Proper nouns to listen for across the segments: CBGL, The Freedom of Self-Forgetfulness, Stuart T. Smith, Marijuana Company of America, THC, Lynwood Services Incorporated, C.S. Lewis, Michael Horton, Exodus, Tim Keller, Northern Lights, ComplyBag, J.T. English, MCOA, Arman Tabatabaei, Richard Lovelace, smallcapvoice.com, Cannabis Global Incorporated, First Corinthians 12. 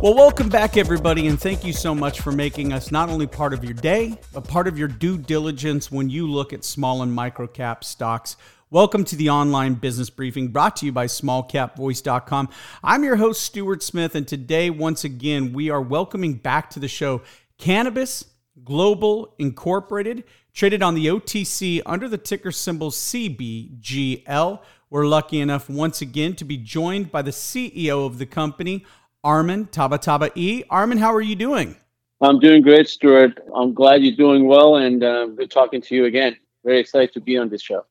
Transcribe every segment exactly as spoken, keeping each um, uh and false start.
Well, welcome back, everybody, and thank you so much for making us not only part of your day, but part of your due diligence when you look at small and micro-cap stocks. Welcome to the online business briefing brought to you by small cap voice dot com. I'm your host, Stuart Smith, and today, once again, we are welcoming back to the show Cannabis Global Incorporated, traded on the O T C under the ticker symbol C B G L. We're lucky enough, once again, to be joined by the C E O of the company, Arman Tabatabaei. Arman, how are you doing? I'm doing great, Stuart. I'm glad you're doing well, and uh, good talking to you again. Very excited to be on this show.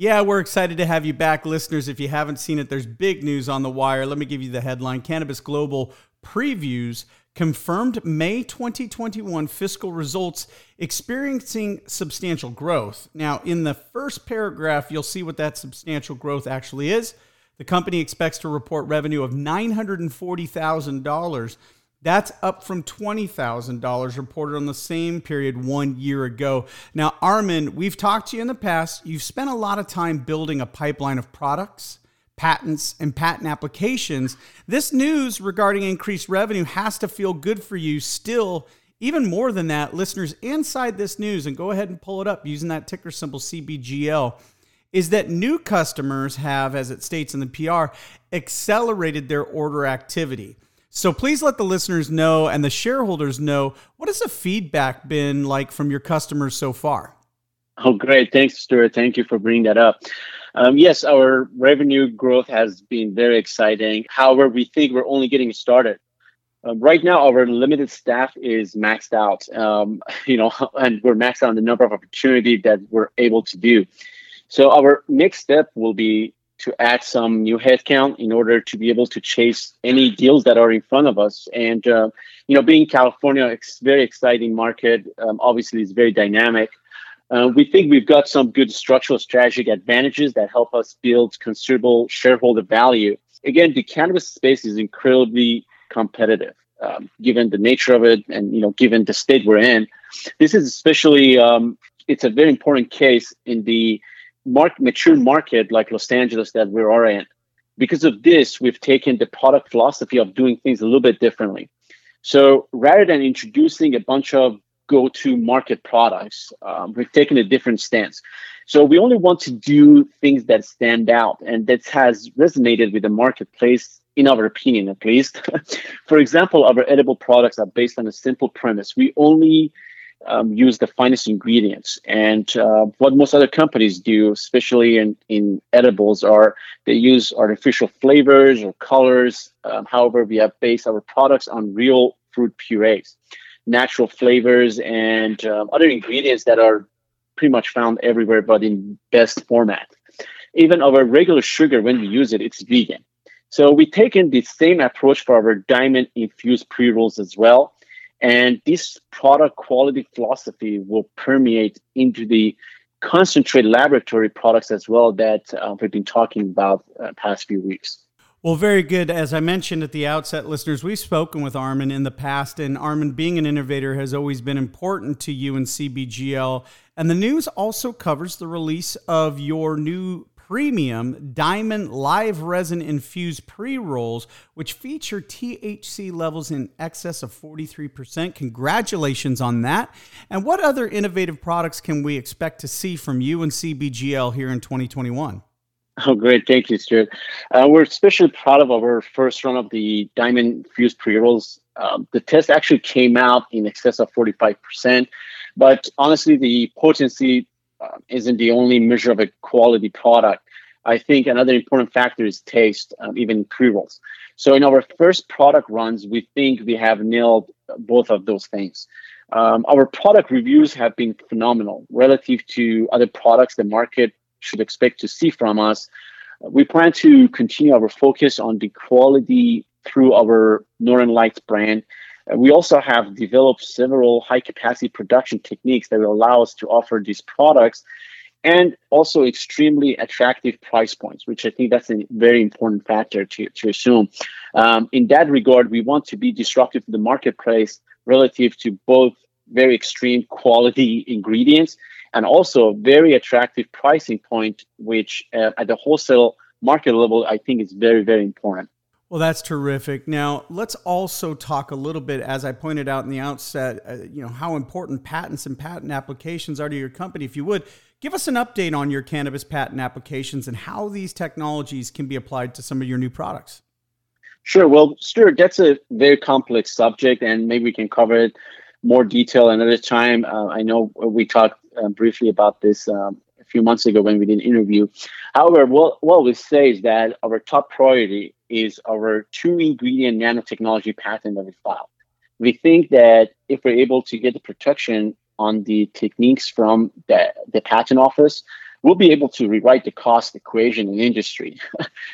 Yeah, we're excited to have you back. Listeners, if you haven't seen it, there's big news on the wire. Let me give you the headline. Cannabis Global previews confirmed May twenty twenty-one fiscal results experiencing substantial growth. Now, in the first paragraph, you'll see what that substantial growth actually is. The company expects to report revenue of nine hundred forty thousand dollars. That's up from twenty thousand dollars reported on the same period one year ago. Now, Arman, we've talked to you in the past. You've spent a lot of time building a pipeline of products, patents, and patent applications. This news regarding increased revenue has to feel good for you still. Even more than that, listeners, inside this news, and go ahead and pull it up using that ticker symbol C B G L, is that new customers have, as it states in the P R, accelerated their order activity. So please let the listeners know and the shareholders know, what has the feedback been like from your customers so far? Oh, great. Thanks, Stuart. Thank you for bringing that up. Um, yes, our revenue growth has been very exciting. However, we think we're only getting started. Um, right now, our limited staff is maxed out, um, you know, and we're maxed out on the number of opportunities that we're able to do. So our next step will be to add some new headcount in order to be able to chase any deals that are in front of us. And, uh, you know, being California, it's a very exciting market. Um, obviously, it's very dynamic. Uh, we think we've got some good structural strategic advantages that help us build considerable shareholder value. Again, the cannabis space is incredibly competitive, um, given the nature of it and, you know, given the state we're in. This is especially, um, it's a very important case in the Mark, mature market like Los Angeles that we're already in. Because of this, we've taken the product philosophy of doing things a little bit differently. So rather than introducing a bunch of go-to market products, um, we've taken a different stance. So we only want to do things that stand out, and that has resonated with the marketplace, in our opinion at least. For example, our edible products are based on a simple premise. We only Um, use the finest ingredients. And uh, what most other companies do, especially in, in edibles, are they use artificial flavors or colors. Um, however, we have based our products on real fruit purees, natural flavors, and um, other ingredients that are pretty much found everywhere, but in best format. Even our regular sugar, when we use it, it's vegan. So we've taken the same approach for our diamond-infused pre-rolls as well. And this product quality philosophy will permeate into the concentrated laboratory products as well that uh, we've been talking about uh, past few weeks. Well, very good. As I mentioned at the outset, listeners, we've spoken with Arman in the past, and Arman, being an innovator, has always been important to you and C B G L. And the news also covers the release of your new premium diamond live resin infused pre-rolls, which feature T H C levels in excess of forty-three percent. Congratulations on that. And what other innovative products can we expect to see from you and C B G L here in twenty twenty-one? Oh, great. Thank you, Stuart. Uh, we're especially proud of our first run of the diamond infused pre-rolls. Um, the test actually came out in excess of forty-five percent, but honestly, the potency Uh, isn't the only measure of a quality product. I think another important factor is taste, um, even pre-rolls. So in our first product runs, we think we have nailed both of those things. Um, our product reviews have been phenomenal relative to other products the market should expect to see from us. We plan to continue our focus on the quality through our Northern Lights brand. We also have developed several high-capacity production techniques that will allow us to offer these products and also extremely attractive price points, which I think that's a very important factor to, to assume. Um, in that regard, we want to be disruptive to the marketplace relative to both very extreme quality ingredients and also very attractive pricing point, which uh, at the wholesale market level, I think is very, very important. Well, that's terrific. Now, let's also talk a little bit, as I pointed out in the outset, uh, you know, how important patents and patent applications are to your company. If you would, give us an update on your cannabis patent applications and how these technologies can be applied to some of your new products. Sure. Well, Stuart, that's a very complex subject, and maybe we can cover it more detail another time. Uh, I know we talked uh, briefly about this um, a few months ago when we did an interview. However, what, what we say is that our top priority is our two-ingredient nanotechnology patent that we filed. We think that if we're able to get the protection on the techniques from the, the patent office, we'll be able to rewrite the cost equation in industry.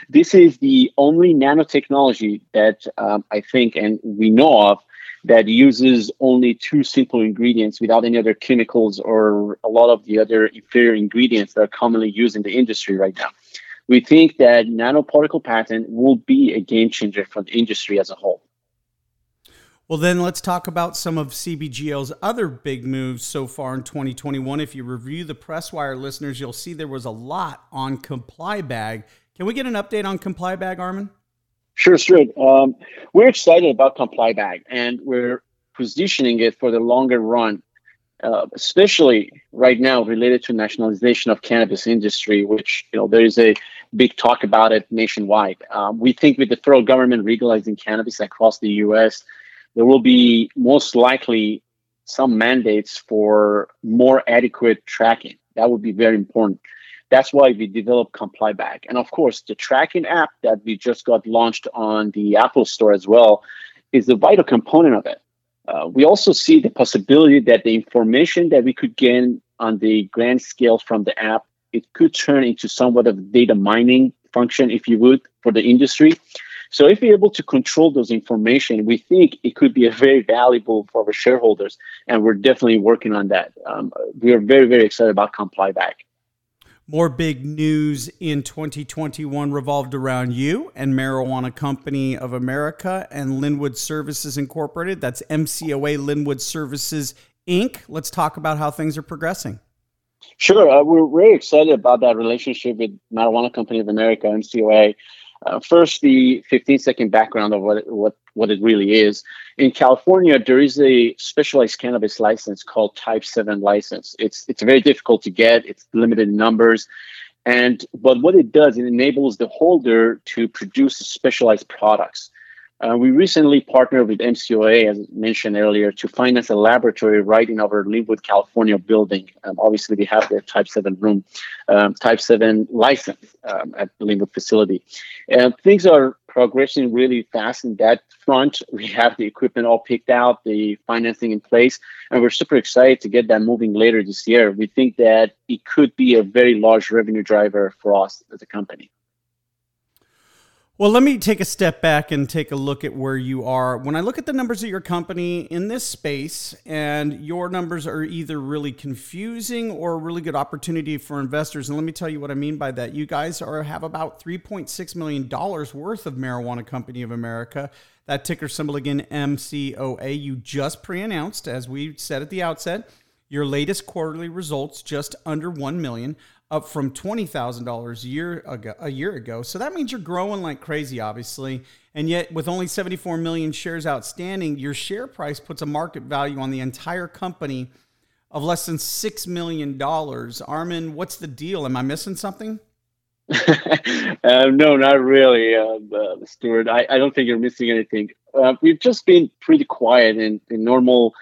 This is the only nanotechnology that um, I think, and we know of, that uses only two simple ingredients without any other chemicals or a lot of the other inferior ingredients that are commonly used in the industry right now. We think that nanoparticle patent will be a game changer for the industry as a whole. Well, then let's talk about some of C B G L's other big moves so far in twenty twenty-one. If you review the press wire, listeners, you'll see there was a lot on ComplyBag. Can we get an update on ComplyBag, Arman? Sure, sure. Um, we're excited about ComplyBag, and we're positioning it for the longer run. Uh, especially right now related to nationalization of cannabis industry, which, you know, there is a big talk about it nationwide. Um, we think with the federal government legalizing cannabis across the U S, there will be most likely some mandates for more adequate tracking. That would be very important. That's why we developed ComplyBag. And of course, the tracking app that we just got launched on the Apple Store as well is a vital component of it. Uh, we also see the possibility that the information that we could gain on the grand scale from the app, it could turn into somewhat of data mining function, if you would, for the industry. So if we're able to control those information, we think it could be a very valuable for our shareholders, and we're definitely working on that. Um, we are very, very excited about ComplyBag. More big news in twenty twenty-one revolved around you and Marijuana Company of America and Lynwood Services Incorporated. That's M C O A Lynwood Services Incorporated. Let's talk about how things are progressing. Sure. Uh, we're very excited about that relationship with Marijuana Company of America, M C O A. Uh, first, the fifteen-second background of what, what, what it really is. In California, there is a specialized cannabis license called Type seven license. It's it's very difficult to get. It's limited in numbers. And but what it does, it enables the holder to produce specialized products. Uh, we recently partnered with M C O A, as mentioned earlier, to finance a laboratory right in our Lynwood, California building. Um, obviously, we have the Type seven room, um, Type seven license um, at the Lynwood facility. And things are progressing really fast in that front. We have the equipment all picked out, the financing in place, and we're super excited to get that moving later this year. We think that it could be a very large revenue driver for us as a company. Well, let me take a step back and take a look at where you are. When I look at the numbers of your company in this space, and your numbers are either really confusing or a really good opportunity for investors. And let me tell you what I mean by that. You guys are have about three point six million dollars worth of Marijuana Company of America. That ticker symbol again, M C O A. You just pre-announced, as we said at the outset, your latest quarterly results just under one million dollars. Up from twenty thousand dollars a year ago, a year ago. So that means you're growing like crazy, obviously. And yet with only seventy-four million shares outstanding, your share price puts a market value on the entire company of less than six million dollars. Arman, what's the deal? Am I missing something? uh, no, not really, uh, uh, Stuart. I, I don't think you're missing anything. Uh, we've just been pretty quiet and normal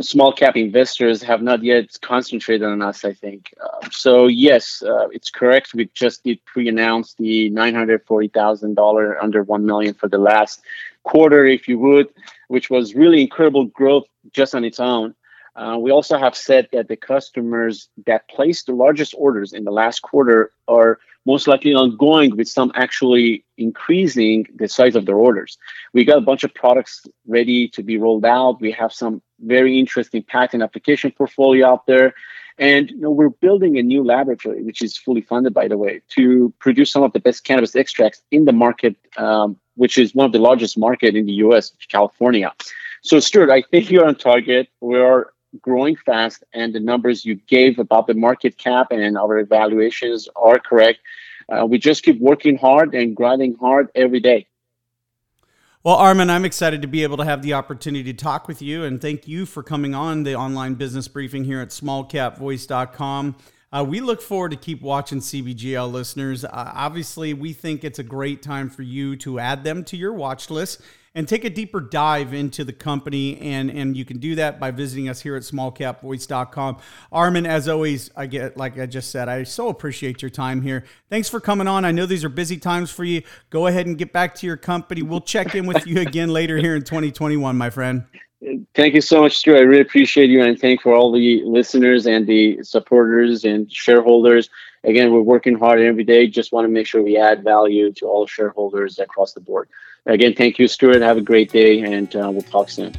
small cap investors have not yet concentrated on us, I think. Uh, so yes, uh, it's correct. We just did pre-announce the nine hundred forty thousand dollars under one million dollars for the last quarter, if you would, which was really incredible growth just on its own. Uh, we also have said that the customers that placed the largest orders in the last quarter are most likely ongoing, with some actually increasing the size of their orders. We got a bunch of products ready to be rolled out. We have some very interesting patent application portfolio out there. And you know, we're building a new laboratory, which is fully funded, by the way, to produce some of the best cannabis extracts in the market, um, which is one of the largest market in the U S, California. So, Stuart, I think you're on target. We are growing fast, and the numbers you gave about the market cap and our evaluations are correct. Uh, we just keep working hard and grinding hard every day. Well, Arman, I'm excited to be able to have the opportunity to talk with you, and thank you for coming on the online business briefing here at small cap voice dot com. Uh, we look forward to keep watching C B G L listeners. Uh, obviously, we think it's a great time for you to add them to your watch list and take a deeper dive into the company, and, and you can do that by visiting us here at small cap voice dot com. Arman, as always, I get like I just said, I so appreciate your time here. Thanks for coming on. I know these are busy times for you. Go ahead and get back to your company. We'll check in with you again later here in twenty twenty-one, my friend. Thank you so much, Stuart. I really appreciate you, and thank you for all the listeners and the supporters and shareholders. Again, we're working hard every day. Just want to make sure we add value to all shareholders across the board. Again, thank you, Stuart. Have a great day, and uh, we'll talk soon.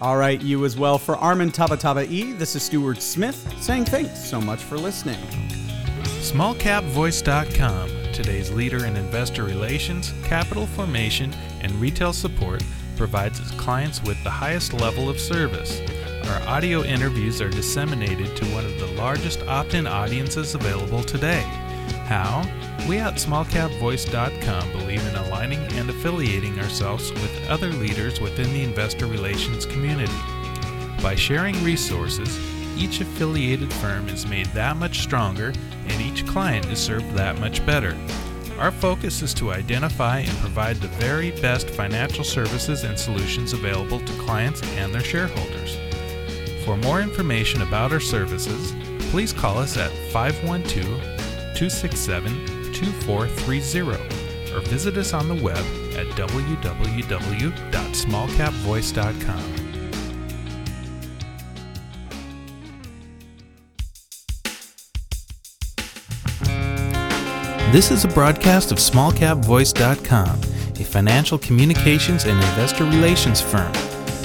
All right, you as well. For Arman Tabatabaei, this is Stuart Smith saying thanks so much for listening. small cap voice dot com, today's leader in investor relations, capital formation, and retail support, provides its clients with the highest level of service. Our audio interviews are disseminated to one of the largest opt-in audiences available today. How? We at small cap voice dot com believe in aligning and affiliating ourselves with other leaders within the investor relations community. By sharing resources, each affiliated firm is made that much stronger and each client is served that much better. Our focus is to identify and provide the very best financial services and solutions available to clients and their shareholders. For more information about our services, please call us at five one two, two six seven, two four three zero or visit us on the web at w w w dot small cap voice dot com. This is a broadcast of small cap voice dot com, a financial communications and investor relations firm.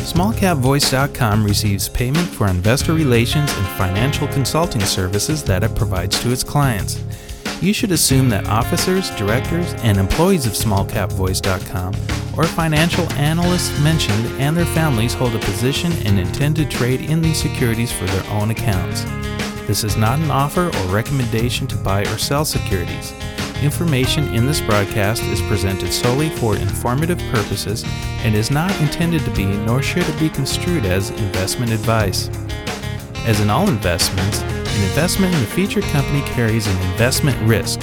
small cap voice dot com receives payment for investor relations and financial consulting services that it provides to its clients. You should assume that officers, directors, and employees of small cap voice dot com or financial analysts mentioned and their families hold a position and intend to trade in these securities for their own accounts. This is not an offer or recommendation to buy or sell securities. Information in this broadcast is presented solely for informative purposes and is not intended to be, nor should it be construed as, investment advice. As in all investments, an investment in a featured company carries an investment risk.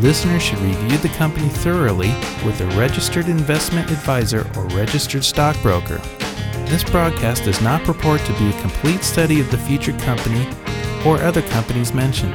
Listeners should review the company thoroughly with a registered investment advisor or registered stockbroker. This broadcast does not purport to be a complete study of the featured company or other companies mentioned.